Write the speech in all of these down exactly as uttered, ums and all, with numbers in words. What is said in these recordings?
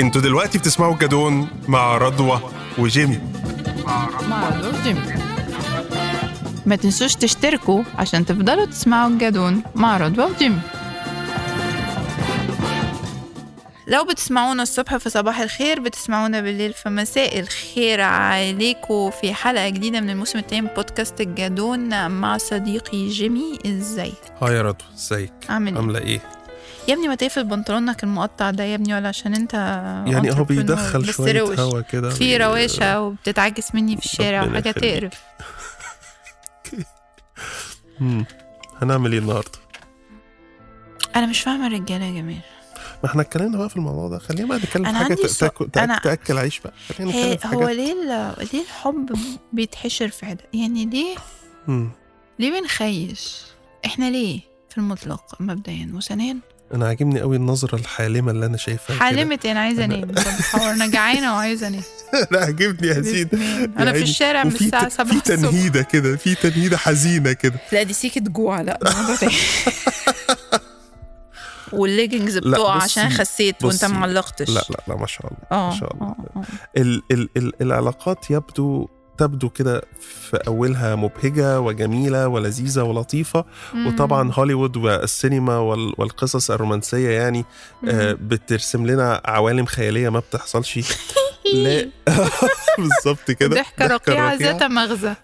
انتوا دلوقتي بتسمعوا الجادون مع رضوة وجيمي. مع رضوة وجيمي ما تنسوش تشتركوا عشان تفضلوا تسمعوا الجادون مع رضوة وجيمي. لو بتسمعونا الصبح فصباح الخير، بتسمعونا بالليل فمساء الخير عليكم في حلقة جديدة من الموسم الثاني من بودكاست الجادون مع صديقي جيمي. ازاي؟ هاي يا رضوة، ازيك؟ عامله ايه؟ يا ابني ما تقفل بنطلونك المقطع ده يا ابني، ولا عشان انت يعني هو بيدخل شوية هوا كده في رواشة وبتتعجس مني في الشارع وحاجة تقرف. هنعمل ايه النهاردة؟ انا مش فاهمة الرجالة يا جميل. ما احنا اتكلمنا بقى في الموضوع ده، خلينا بقى نتكلم في حاجه تاكل أنا... تاكل عيش بقى. خلينا هو ليه ليه الحب بيتحشر في حدا؟ يعني ليه امم ليه بنخيش احنا ليه في المطلق مبدئيا وثانيا؟ انا عاجبني قوي النظره الحالمه اللي انا شايفها. حالمه انا عايزه انام، انا جعانه وعايزه انام. لا عاجبني يا سيدي، انا في الشارع من الساعه سبعة الصبح، في تنهيده كده، في تنهيده حزينه كده. لا دي سيكه جوع. لا والليجنجز بتوع عشان خسيت وانت معلقتش. لا لا لا ما شاء الله ما شاء الله. ال ال ال العلاقات يبدو تبدو كده في أولها مبهجة وجميلة ولذيذة ولطيفة، مم. وطبعا هوليوود والسينما والقصص الرومانسية يعني آه بترسم لنا عوالم خيالية ما بتحصلش. لا بالظبط كده، ضحكة رقيعة ذات مغزى.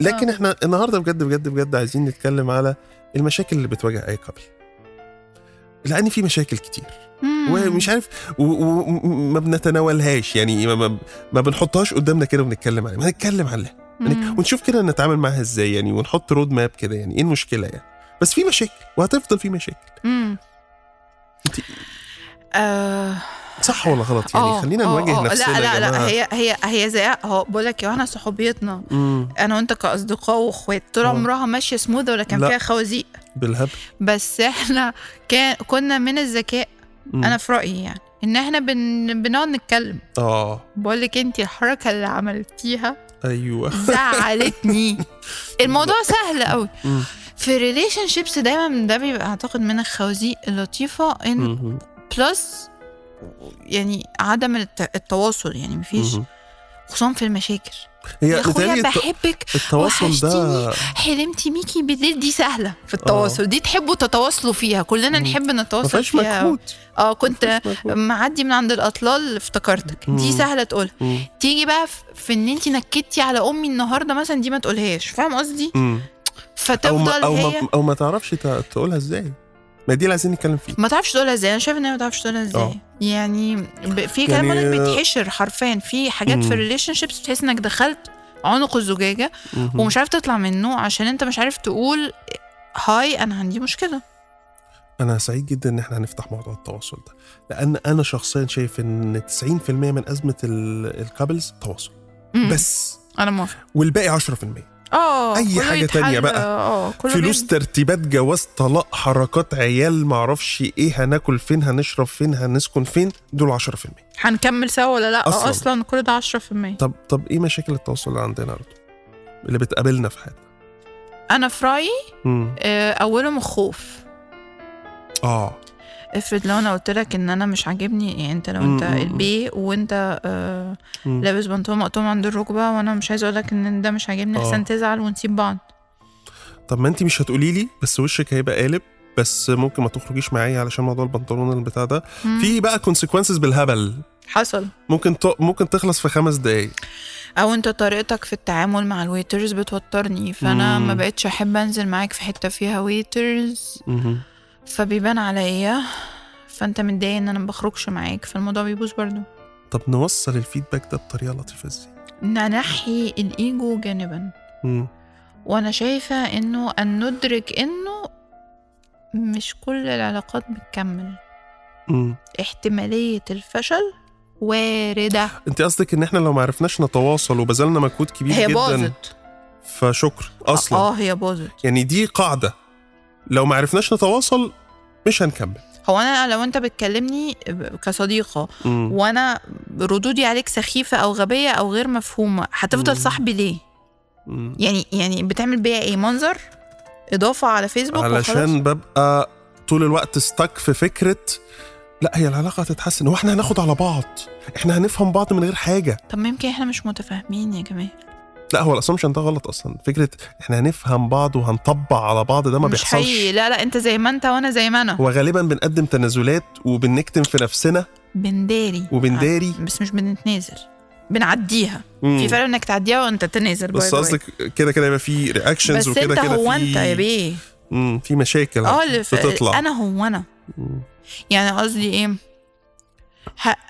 لكن احنا النهاردة بجد بجد بجد عايزين نتكلم على المشاكل اللي بتواجه أي قبل، لأن في مشاكل كتير مم. ومش عارف وما بنتناولهاش، يعني ما, ما بنحطهاش قدامنا كده ونتكلم عليها. هنتكلم عليها يعني ونشوف كده نتعامل معها ازاي يعني، ونحط رود ماب كده يعني ايه المشكلة يعني. بس في مشاكل وهتفضل في مشاكل. امم انت آه. صح ولا غلط يعني؟ أوه. خلينا نواجه أوه. أوه. نفسنا. لا لا لا هي هي هي زي اهو بقول لك يا احنا صحوبيتنا مم. انا وانت كاصدقاء واخوات طول عمرها ماشيه سموذ ولا كان لا. فيها خوازيق بالهبل، بس احنا كان كنا من الذكاء انا في رايي يعني ان احنا بن... بنقعد نتكلم. اه بقول لك انت الحركه اللي عملتيها ايوه زعلتني. الموضوع سهل قوي في ريليشن شيبس دايما، ده بيبقى اعتقد من الخوازيق اللطيفه ان بلس يعني عدم التواصل، يعني مفيش خصوصا في المشاكل. يا اخويا بحبك التواصل ده، حلمتي ميكي بالليل دي سهله في التواصل. أوه. دي تحبوا تتواصلوا فيها، كلنا نحب نتواصل فيها. اه كنت معدي من عند الاطلال افتكرتك، دي سهله تقول. تيجي بقى في ان انت نكدتي على امي النهارده مثلا، دي ما تقولهاش، فاهم قصدي؟ فتفضل أو هي او ما تعرفش تقولها ازاي. ما دي لازم نتكلم فيه، ما تعرفش تقولها ازاي. انا شايف ان ما تعرفش تقولها ازاي يعني. في كلام يعني بيتحشر حرفيا في حاجات مم. في الريليشن شيبس بتحس انك دخلت عنق الزجاجه مم. ومش عارف تطلع منه عشان انت مش عارف تقول هاي انا عندي مشكله. انا سعيد جدا ان احنا هنفتح موضوع التواصل ده، لان انا شخصيا شايف ان تسعين بالمية من ازمه الكابلز تواصل بس. انا موافق. والباقي عشرة بالمية اه اي حاجه تانية بقى، فلوس، ترتيبات، جواز، طلاق، حركات عيال، معرفش ايه، هناكل فين، هنشرب فين، هنسكن فين، دول عشرة بالمية هنكمل سوا ولا لا اصلا, أصلاً كل ده عشرة بالمية. طب طب ايه مشاكل التواصل اللي عندنا برضه اللي بتقابلنا في حياتنا؟ انا في رايي آه اولهم الخوف. اه افرض لو انا قلت لك ان انا مش عاجبني يعني، انت لو انت البي وانت آه لابس بنطلون مقطوم عند الركبه وانا مش عايز اقول لك ان ده مش عاجبني، احسن تزعل ونسيب بعض. طب ما انت مش هتقولي لي، بس وشك هيبقى قالب، بس ممكن ما تخرجيش معايا علشان موضوع البنطلون البتاع ده. في بقى كونسيكوينسز بالهبل حصل، ممكن ت... ممكن تخلص في خمس دقايق. او انت طريقتك في التعامل مع الويترز بتوترني، فانا مم. ما بقتش احب انزل معاك في حته فيها ويترز مم. فبيبان عليا، فانت متضايق ان انا ما بخرجش معاك، فالموضوع بيبوظ برضو. طب نوصل الفيدباك ده بطريقه لطيفه ازاي؟ ننحي الايجو جانبا مم. وانا شايفه انه ان ندرك انه مش كل العلاقات بتكمل، مم. احتماليه الفشل وارده. انت قصدك ان احنا لو ما عرفناش نتواصل وبذلنا مجهود كبير هي جدا فشكر اصلا. اه هي باظت يعني، دي قاعده، لو ما عرفناش نتواصل مش هنكمل. هو انا لو انت بتكلمني كصديقه مم. وانا ردودي عليك سخيفه او غبيه او غير مفهومه، هتفضل مم. صاحبي ليه مم. يعني يعني بتعمل بيها ايه؟ منظر اضافه على فيسبوك علشان وخلاص. ببقى طول الوقت ستك في فكره لا هي العلاقة هتتحسن واحنا هناخد على بعض، احنا هنفهم بعض من غير حاجة. طب ممكن احنا مش متفاهمين يا جماعة. لا هو الاسامشن ده غلط اصلا، فكرة احنا هنفهم بعض وهنطبع على بعض ده ما بيحصلش. مش حقيقي، لا لا انت زي ما انت وانا زي ما انا، وغالبا بنقدم تنازلات وبنكتم في نفسنا، بنداري وبنداري بس مش بنتنازل، بنعديها. في فرق انك تعديها وانت تنازل، بس قصدك كده كده يبقى في رياكشنز وكده كده. بس انت هو انت يا بيه امم في مشاكل بتطلع. انا هو انا مم. يعني قصدي ايه،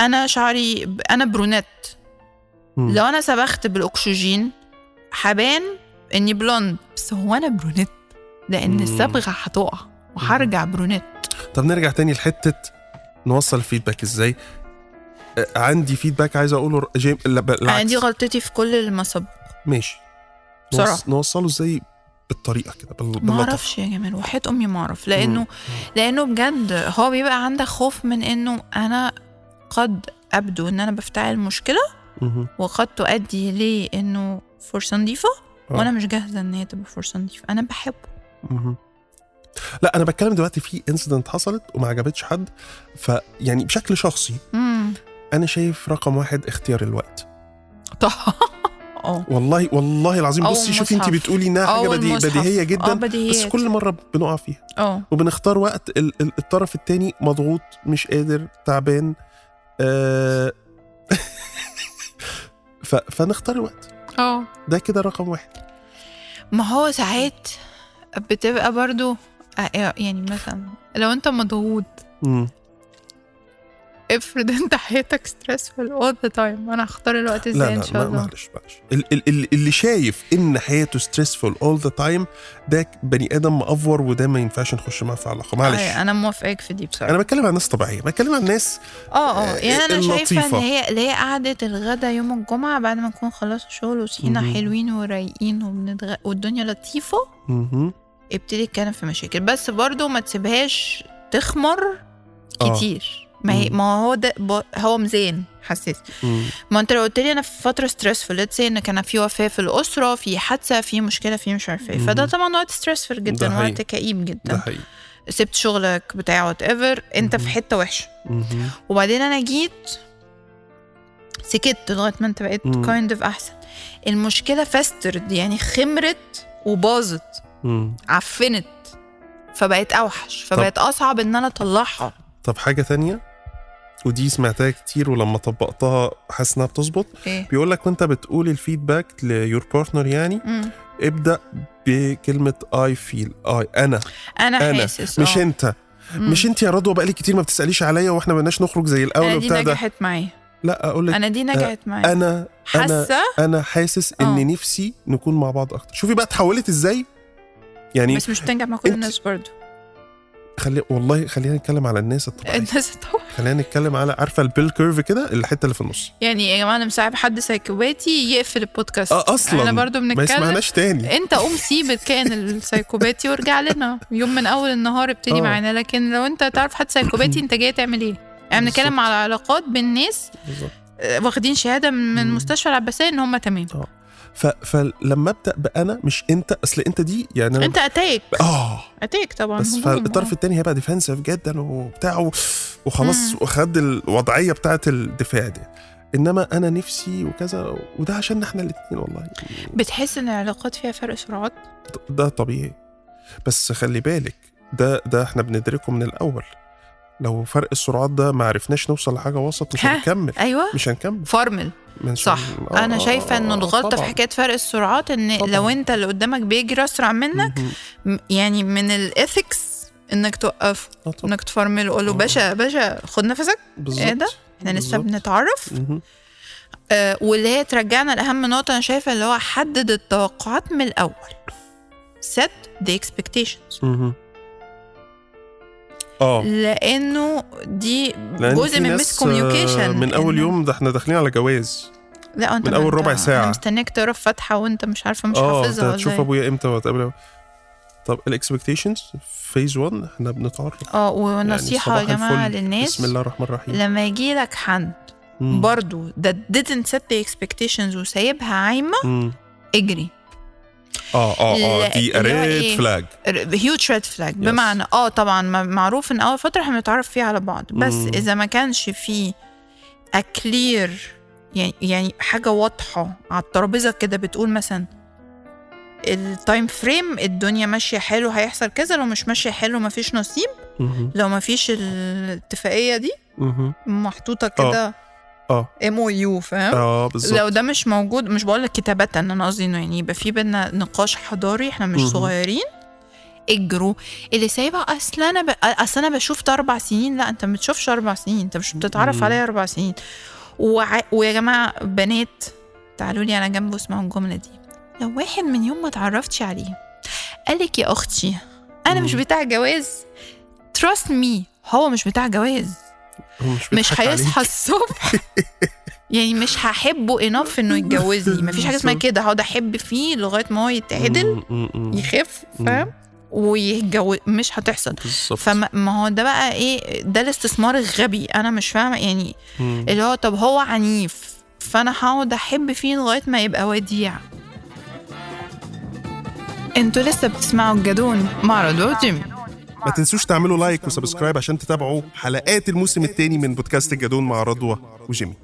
انا شعري انا برونات، لو انا سبخت بالاكسجين حبان اني بلوند، بس هو انا برونات لان الصبغه هتقع وهرجع برونات. طب نرجع تاني لحته نوصل الفيدباك ازاي. عندي فيدباك عايز اقوله جيم، عندي غلطتي في كل المسابق ماشي، نوص... نوصله ازاي بالطريقه كده باللطف. ما اعرفش يا جمال، وحياة امي ما اعرف، لانه مم. لانه بجد هو بيبقى عندك خوف من انه انا قد ابدو ان انا بفتعل مشكله مم. وقد تؤدي ليه انه فرصه نظيفه آه. وانا مش جاهزه ان هي تبقى فرصه نظيفه. انا بحبه مم. لا انا بتكلم دلوقتي في انسيدنت حصلت وما عجبتش حد، فيعني بشكل شخصي مم. انا شايف رقم واحد اختيار الوقت. أوه. والله والله العظيم بصي شوفي انت بتقولي انها حاجه بدي بديهيه جدا بديهية، بس كل مره بنقع فيها أوه. وبنختار وقت الطرف التاني مضغوط مش قادر تعبان آه فنختار وقت اه ده كده رقم واحد. ما هو ساعات بتبقى برضو يعني مثلا لو انت مضغوط امم افرض انت حياتك ستريسفل اول ذا تايم، انا هختار الوقت ازاي ان شاء الله؟ لا معلش معلش اللي شايف ان حياته ستريسفل اول ذا تايم ده بني ادم مقفور، وده ما ينفعش نخش معاه في علاقه. معلش انا موافقك في دي بصراحه، انا بتكلم عن ناس طبيعيه، بتكلم عن ناس اه اه يعني انا شايفه ان هي اللي هي قعده الغدا يوم الجمعه بعد ما نكون خلصنا شغل وصحينا حلوين ورايقين وبنتغدى والدنيا لطيفه اها ابتدي كان في مشاكل، بس برضو ما تسيبهاش تخمر كتير. ما, ما هو ده هو ميزان حساس. ما انت لو قلت لي انا في فتره ستريسفل ليتس ان كان في وفاه في الاسره، في حادثه، في مشكله، في مش عارفه ايه، فده طبعا وقت ستريسفل جدا، وقت كئيب جدا، سبت شغلك بتاع وات ايفر، انت في حته وحشه. وبعدين انا جيت سكت لغايه ما انت بقيت كايند اوف احسن. المشكله فاسترد يعني خمرت وباظت عفنت، فبقت اوحش، فبقت اصعب ان انا اطلعها. طب حاجه ثانيه ودي سمعتها كتير ولما طبقتها حاسس انها بتظبط إيه؟ بيقولك وانت بتقول الفيدباك ليور بارتنر يعني مم. ابدا بكلمه اي فيل اي انا انا, أنا. حاسس مش أوه. انت مم. مش انت يا رضوى بقالي كتير ما بتساليش عليا واحنا بقناش نخرج زي الاول وبتاع ده. دي نجحت معايا. لا اقول لك انا دي نجحت معايا. انا حاسه انا حاسس ان نفسي نكون مع بعض اكتر. شوفي بقى تحولت ازاي يعني، بس مش بتنجح مع كل الناس برضو. خلي والله خلينا نتكلم على الناس الطبيعيه الناس الطبيعيه خلينا نتكلم على عارفه البيل كيرف كده، الحته اللي في النص. يعني يا جماعه انا مساعد حد سايكوباتي يقفل البودكاست أه اصلا انا برضو بنتكلم ما يسمعناش تاني. انت قوم سيب كان السايكوباتي وارجع لنا يوم من اول النهار ابتدي أه. معانا. لكن لو انت تعرف حد سايكوباتي انت جاي تعمل ايه؟ احنا بنتكلم على علاقات بين ناس واخدين شهاده من مستشفى العباسيه ان هم تمام أه. ف فلما ابدا بانا مش انت، اصل انت دي يعني انت اتاك اه اتاك طبعا، بس فالطرف الثاني هيبقى ديفنسيف جدا وبتاعه وخلاص وخد الوضعيه بتاعه الدفاع دي، انما انا نفسي وكذا، وده عشان احنا الاثنين. والله بتحس ان العلاقات فيها فرق سرعات، ده طبيعي، بس خلي بالك ده ده احنا بندركه من الاول. لو فرق السرعات ده ما عرفناش نوصل لحاجه وسط مش هنكمل. أيوة. مش هنكمل فورمل صح. آه انا شايفه انه الغلطه في حكايه فرق السرعات ان طبعًا. لو انت اللي قدامك بيجري اسرع منك م-م. يعني من الاثكس انك توقف آه انك تفرمل وقول له باشا باشا خد نفسك ايه ده احنا لسه بنتعرف آه واللي هي ترجعنا لاهم نقطه انا شايفه اللي هو حدد التوقعات من الاول. set the expectations م-م. اه لانه دي جزء من مس كوميونيكيشن من اول يوم. ده احنا داخلين على جواز. لا انت من اول ربع ساعه انا مستنيك تقرا فاتحه وانت مش عارفه مش حافظها ولا اه هتشوف ابويا امتى وهتقابله. طب الاكسبكتيشنز فيز واحد احنا بنتعرف اه ونصيحه يعني يا جماعه للناس بسم الله الرحمن الرحيم لما يجيلك حد برضو ده didn't set the expectations وسايبها عايمه مم. اجري اه اه اه دي ريد فلاج، هيوج ريد فلاج، بمعنى اه طبعا معروف ان اول فتره هنتعرف فيها على بعض، بس مم. اذا ما كانش فيه اكلير يعني يعني حاجه واضحه على الترابيزه كده بتقول مثلا التايم فريم، الدنيا ماشيه حلو هيحصل كذا، لو مش ماشيه حلو مفيش نصيب، مم. لو مفيش الاتفاقيه دي مم. محطوطه كده اه امو يو، فاهم؟ اه بالظبط. لو ده مش موجود، مش بقول لك كتابه، ان انا قصدي انه يعني يبقى في بينا نقاش حضاري، احنا مش م-م. صغيرين اجروا اللي سايبه اصل انا ب... اصل انا بشوف ده اربع سنين، لا انت ما بتشوفش اربع سنين، انت مش بتتعرف عليا اربع سنين. وع... ويا جماعه بنات تعالوا لي انا جنبه، اسمعوا الجمله دي، لو واحد من يوم ما تعرفتش عليه قالك يا اختي انا م-م. مش بتاع جواز، trust me هو مش بتاع جواز، مش, مش هيصحى الصبح يعني مش هحبه اناف انه يتجوزني، مفيش حاجه اسمها كده، هقعد احب فيه لغايه ما هو يتعدل يخف، فاهم؟ ويتجوز، مش هتحصل. فما هو ده بقى ايه، ده الاستثمار الغبي، انا مش فاهمه يعني اللي هو طب هو عنيف فانا هقعد احب فيه لغايه ما يبقى وديع. انتوا لسه بتسمعوا الجادون مع رضوة وجيمي، ما تنسوش تعملوا لايك وسبسكرايب عشان تتابعوا حلقات الموسم الثاني من بودكاست الجادون مع رضوة وجيمي.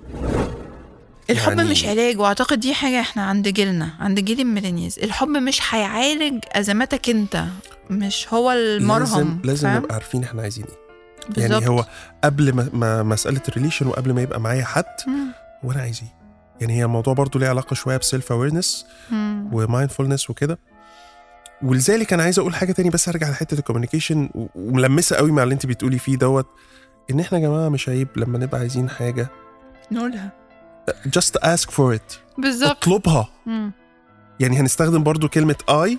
الحب يعني... مش علاج، واعتقد دي حاجة احنا عند جيلنا، عند جيل الميلينيز، الحب مش هيعالج أزماتك انت، مش هو المرهم. لازم نبقى عارفين احنا عايزين ايه بالزبط. يعني هو قبل ما, ما مسألة الريليشن وقبل ما يبقى معايا حد وانا عايز ايه، يعني هي الموضوع برضو ليه علاقة شوية بسيلف اويرنس ومايندفولنس وكده. ولذلك انا عايز اقول حاجه تاني، بس هرجع لحته الكوميونيكيشن وملمسه قوي مع اللي انت بتقولي فيه دوت، ان احنا يا جماعه مش عيب لما نبقى عايزين حاجه نقولها، just ask for it، بالظبط اطلبها. مم. يعني هنستخدم برضو كلمه I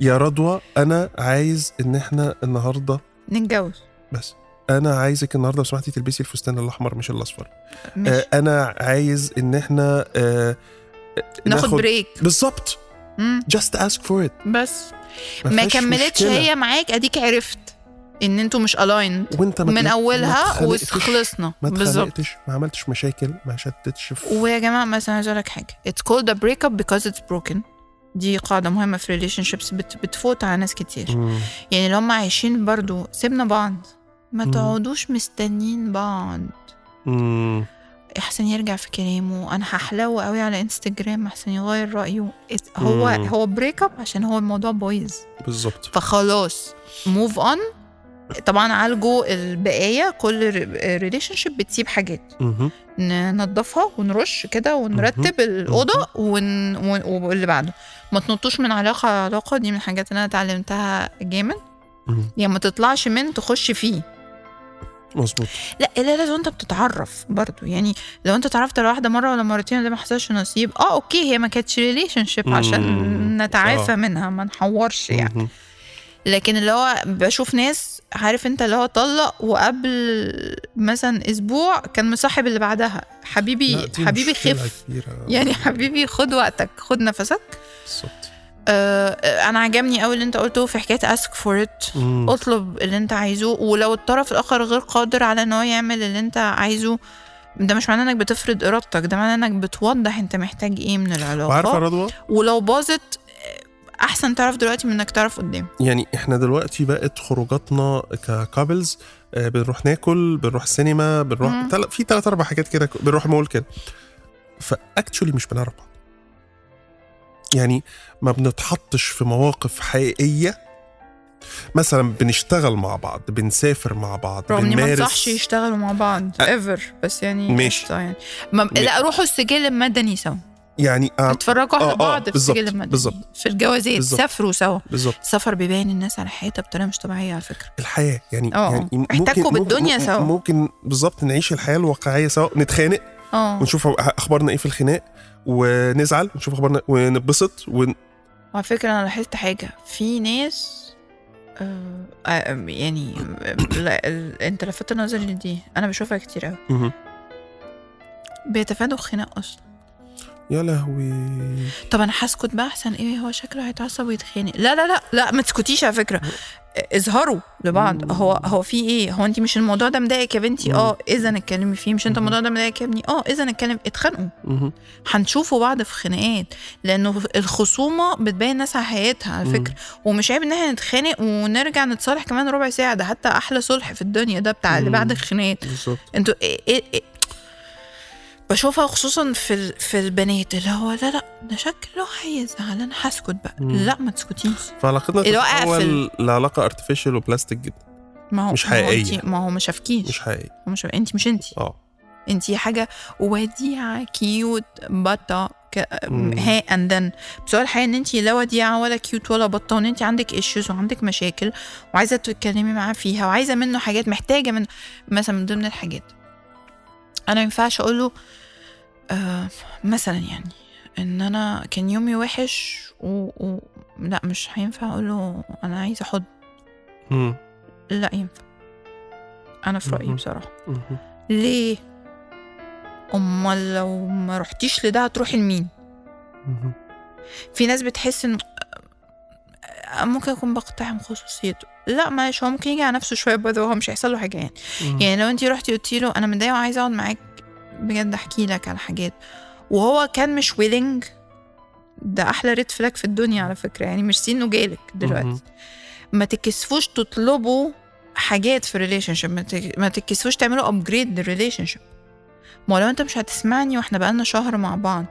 يا رضوة، انا عايز ان احنا النهارده نتجوز، بس انا عايزك النهارده لو سمحتي تلبسي الفستان الاحمر مش الاصفر، آه انا عايز ان احنا آه ناخد, ناخد بريك، بالظبط just ask for it، بس ما كملتش هي معاك، اديك عرفت ان انتوا مش aligned من اولها وخلصنا، بالظبط ما عملتش مشاكل ما شدتش. ويا جماعه مثلا عايز اقول لك حاجه، it's called a breakup because it's broken، دي قاعده مهمه في relationships بتفوت على ناس كتير. مم. يعني لو هم عايشين برضو سيبنا بعض، ما تقعدوش مستنين بعض. امم احسن يرجع في كلامه، انا هحلوه قوي على انستجرام، احسن يغير رايه، هو مم. هو بريك اب عشان هو الموضوع بايظ، بالظبط، فخلاص موف اون. طبعا عالجوا البقايا، كل ريليشن شيب بتسيب حاجات مم. ننظفها ونرش كده ونرتب مم. الاوضه ون... ون... واللي بعده، ما تنطوش من علاقه علاقه، دي من الحاجات اللي انا اتعلمتها جامد، يعني ما تطلعش من تخش فيه، مظبوط، لا الا لازم انت بتتعرف برضو، يعني لو انت تعرفت على واحده مره ولا مرتين ده ما حصلش نصيب، اه اوكي هي ما كانتش ريليشن شيب عشان نتعافى آه. منها، ما نحورش يعني مم. لكن اللي هو بشوف ناس، عارف انت اللي هو طلق وقبل مثلا اسبوع كان مصاحب اللي بعدها، حبيبي حبيبي خف يعني، حبيبي خد وقتك خد نفسك. بالظبط. انا عجبني قوي اللي انت قلته في حكايه ask for it، مم. اطلب اللي انت عايزه، ولو الطرف الاخر غير قادر على انه يعمل اللي انت عايزه، ده مش معناه انك بتفرض ارادتك، ده معناه انك بتوضح انت محتاج ايه من العلاقه. عارفه رضوة، ولو باظت احسن تعرف دلوقتي من انك تعرف قدام. يعني احنا دلوقتي بقت خروجاتنا ككابلز، بنروح ناكل، بنروح سينما، بنروح تل... في ثلاث اربع حاجات كده، بنروح مول كده، فاكتشولي مش بنعرف، يعني ما بنتحطش في مواقف حقيقية، مثلا بنشتغل مع بعض، بنسافر مع بعض، بنمارس، ما نصحش يشتغلوا مع بعض ever، بس يعني ماشي يعني ما... لا روحوا السجل المدني سوا، يعني اتفرجوا على آه بعض آه في السجل المدني، بالزبط. في الجوازات سافروا سوا، سفر بيبين الناس على حياتها بطريقة مش طبيعية على فكرة، الحياة يعني, يعني احتكوا بالدنيا سوا، ممكن بالظبط نعيش الحياة الواقعية سوا، نتخانق أوه. ونشوف أخبارنا إيه في الخناق، ونزعل ونشوف أخبارنا ونبسط ون... وعلى فكرة أنا لاحظت حاجة في ناس آه يعني لا ال... أنت لفت نظري دي، أنا بشوفها كتير أوي، بيتفادوا الخناق أصلا، يا لهوي. طب انا هسكت بقى احسن، ايه هو شكله هيتعصب ويتخانق. لا لا لا لا ما تسكتيش على فكره، اظهروا لبعض. هو هو في ايه؟ هو انت مش الموضوع ده مضايقك يا بنتي؟ اه اذا اتكلمي فيه. مش انت الموضوع ده مضايقك يا ابني؟ اه اذا اتكلم. اتخانقوا، هنشوفوا بعض في خناقات، لانه الخصومه بتبين الناس على حياتها على فكره. ومش عيب ان احنا نتخانق ونرجع نتصالح كمان ربع ساعه، ده حتى احلى صلح في الدنيا، ده بتاع اللي بعد الخناقات. انتوا إيه إيه إيه بشوفها خصوصا في في البنات اللي هو لا لا ده شكله هيزعل انا هسكت بقى. مم. لا ما تسكتيش. فعلاقتنا تتحول لعلاقه ارتفيشال وبلاستيك جدا، ما هو مش حقيقيه، ما هو مش شافكيش، مش حقيقي، مش انت، مش انت اه انت حاجه وديعه كيوت بطه هاي اندن. بس هو الحقيقه ان انت لا وديعه ولا كيوت ولا بطه، وان انت عندك ايشوز وعندك مشاكل وعايزه تتكلمي معاه فيها وعايزه منه حاجات، محتاجه منه. مثلا من ضمن الحاجات انا ما ينفعش اقول له آه مثلا يعني ان انا كان يومي وحش و... و... لا مش هينفع اقول له انا عايزه احض. لا ينفع، انا في رايي بصراحه. مم. ليه؟ امال لو ما رحتيش لده هتروحي لمين؟ في ناس بتحس ان ممكن يكون بقتحم خصوصيته. لا ماشي، هو ممكن يجي على نفسه شويه برضه، هو مش هيحصل له حاجه يعني. مم. يعني لو انت رحتي قلتي له انا متضايقه وعايزه اقعد معاك بجد احكي لك على حاجات، وهو كان مش ويلينج، ده احلى ريد فلاج في الدنيا على فكره، يعني مش سينه جالك دلوقتي. مم. ما تكسفوش تطلبوا حاجات في الريليشن شيب، ما تكسفوش تعملوا ابجريد للريليشن شيب. ما لو انت مش هتسمعني واحنا بقالنا شهر مع بعض،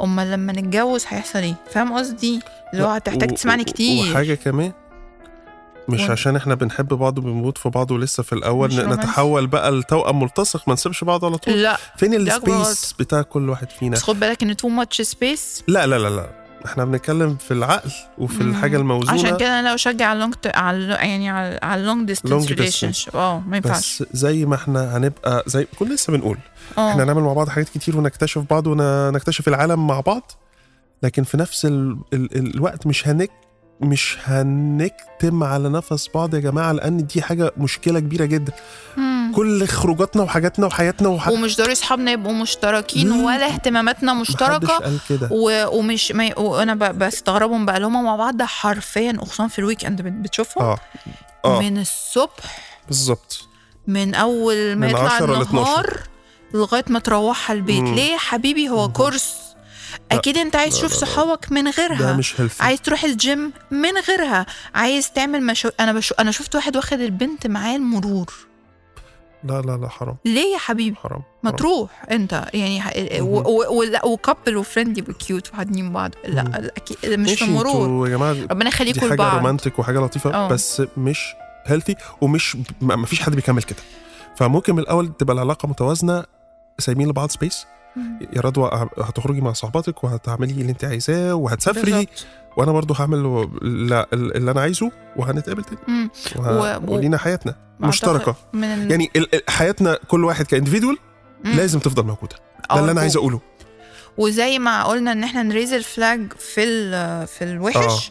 امال لما نتجوز هيحصل ايه؟ فاهم قصدي؟ اللي هو هتحتاج تسمعني كتير. وحاجه كمان مش و... عشان احنا بنحب بعض وبنموت في بعض ولسه في الاول نتحول بقى لتوأم ملتصق، ما نسيبش بعض على طول. لا. فين السبيس بتاع كل واحد فينا؟ بس خد بالك ان تو ماتش سبيس. لا لا لا لا، احنا بنتكلم في العقل وفي مم. الحاجه الموزونه. عشان كده انا لو اشجع على اللونج على يعني على اللونج ديستانس ريليشن شيب اه ما ينفعش. بس زي ما احنا هنبقى زي كل لسه بنقول أوه. احنا نعمل مع بعض حاجات كتير ونكتشف بعض ونكتشف العالم مع بعض، لكن في نفس ال... ال... الوقت مش هنك مش هنكتم على نفس بعض يا جماعه، لان دي حاجه مشكله كبيره جدا. مم. كل خروجاتنا وحاجاتنا وحياتنا وح... ومش ضروري اصحابنا يبقوا مشتركين. مم. ولا اهتماماتنا مشتركه و... ومش ما... وانا ب... بستغربهم بقى لهم مع بعض حرفيا، خصوصا في الويك اند بتشوفهم آه. آه. من الصبح بالظبط، من اول ما يطلع النهار لغايه ما تروحها البيت. مم. ليه حبيبي؟ هو مم. كورس اكيد. انت عايز تشوف صحابك من غيرها، عايز تروح الجيم من غيرها، عايز تعمل مشو... انا بشو... انا شفت واحد واخد البنت معاه المرور. لا لا لا حرام. ليه يا حبيبي؟ حرام ما حرام. تروح انت يعني وكابل وفريندلي وكيوت وقاعدين بعض. لا, لا أكيد مش مرور يا جماعه، ربنا يخليكم لبعض. حاجه رومانتك وحاجه لطيفه أوه. بس مش هيلثي ومش ما فيش حد بيكمل كده. فممكن من الاول تبقى العلاقه متوازنه، سايبين لبعض سبيس. يا رضوى هتخرجي مع صحباتك وهتعملي اللي انت عايزاه وهتسافري، وانا برضو هعمل اللي انا عايزه وهنتقابل تاني ولينا حياتنا مشتركه. يعني حياتنا كل واحد كانديفيدوال لازم تفضل موجوده، ده اللي انا عايز اقوله. وزي ما قلنا ان احنا نريز الفلاج في في الوحش،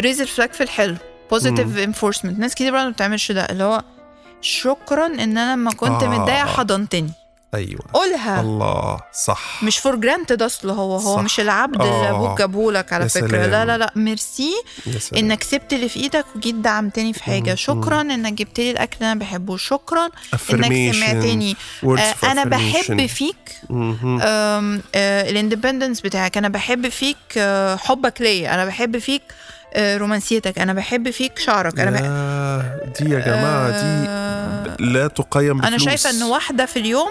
ريز الفلاج في الحلو، بوزيتيف انفورسمنت. ناس كتير برضو ما بتعملش ده، اللي هو شكرا ان انا لما كنت متضايقه حضنتني. ايوه قولها. الله صح، مش فور جرانتد اصله، هو هو صح. مش العبد اللي ابوك جابهولك على فكره. سلام. لا لا لا ميرسي انك سبت اللي في ايدك وجيت دعمتني في حاجه. مم. شكرا انك جبت لي الاكل اللي انا بحبه. شكرا انك سمعتني. آه انا بحب فيك الاندبندنس بتاعك، انا بحب فيك آه حبك ليا، انا بحب فيك آه رومانسيتك، انا بحب فيك شعرك. انا بحب... دي يا جماعه آه... دي لا تقيم بفلوس. انا شايفه ان واحده في اليوم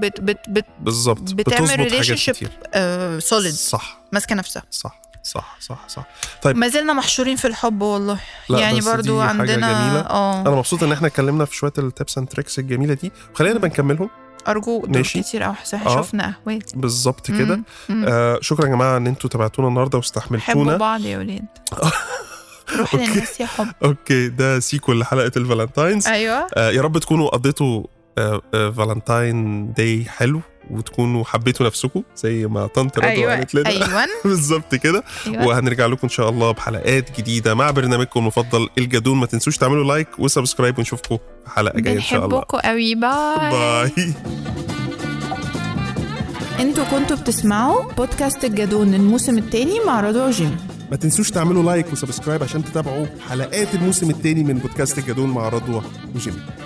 بت بت بت بالظبط بتعمل ريليشن شيب آه سوليد، صح، ماسكه نفسها، صح صح صح صح. طيب ما زلنا محشورين في الحب والله، يعني برضو عندنا اه انا مبسوط ان احنا اتكلمنا في شويه التيبس اند تريكس الجميله دي، وخلينا بنكملهم ارجو دول كتير او حساح آه. شفنا اهوال بالظبط كده. آه شكرا يا جماعه ان انتوا تابعتونا النهارده واستحملتونا. حبوا بعض يا ولاد. روح للناس يا حب. اوكي ده سيكول لحلقه الفالنتاينز. ايوه آه يا رب تكونوا قضيتوا آه آه فالنتاين داي حلو، وتكونوا حبيتوا نفسكم زي ما طنط رضوى أيوة. قالت لنا. ايوه بالظبط كده. أيوة. وهنرجع لكم ان شاء الله بحلقات جديده مع برنامجكم المفضل الجادون. ما تنسوش تعملوا لايك وسبسكرايب، ونشوفكم في حلقه جايه ان شاء الله. بنحبكم قوي. باي باي. انتوا كنتوا بتسمعوا بودكاست الجادون الموسم الثاني مع رضوة وجيمي. ما تنسوش تعملوا لايك وسبسكرايب عشان تتابعوا حلقات الموسم الثاني من بودكاست الجادون مع رضوة وجيمي.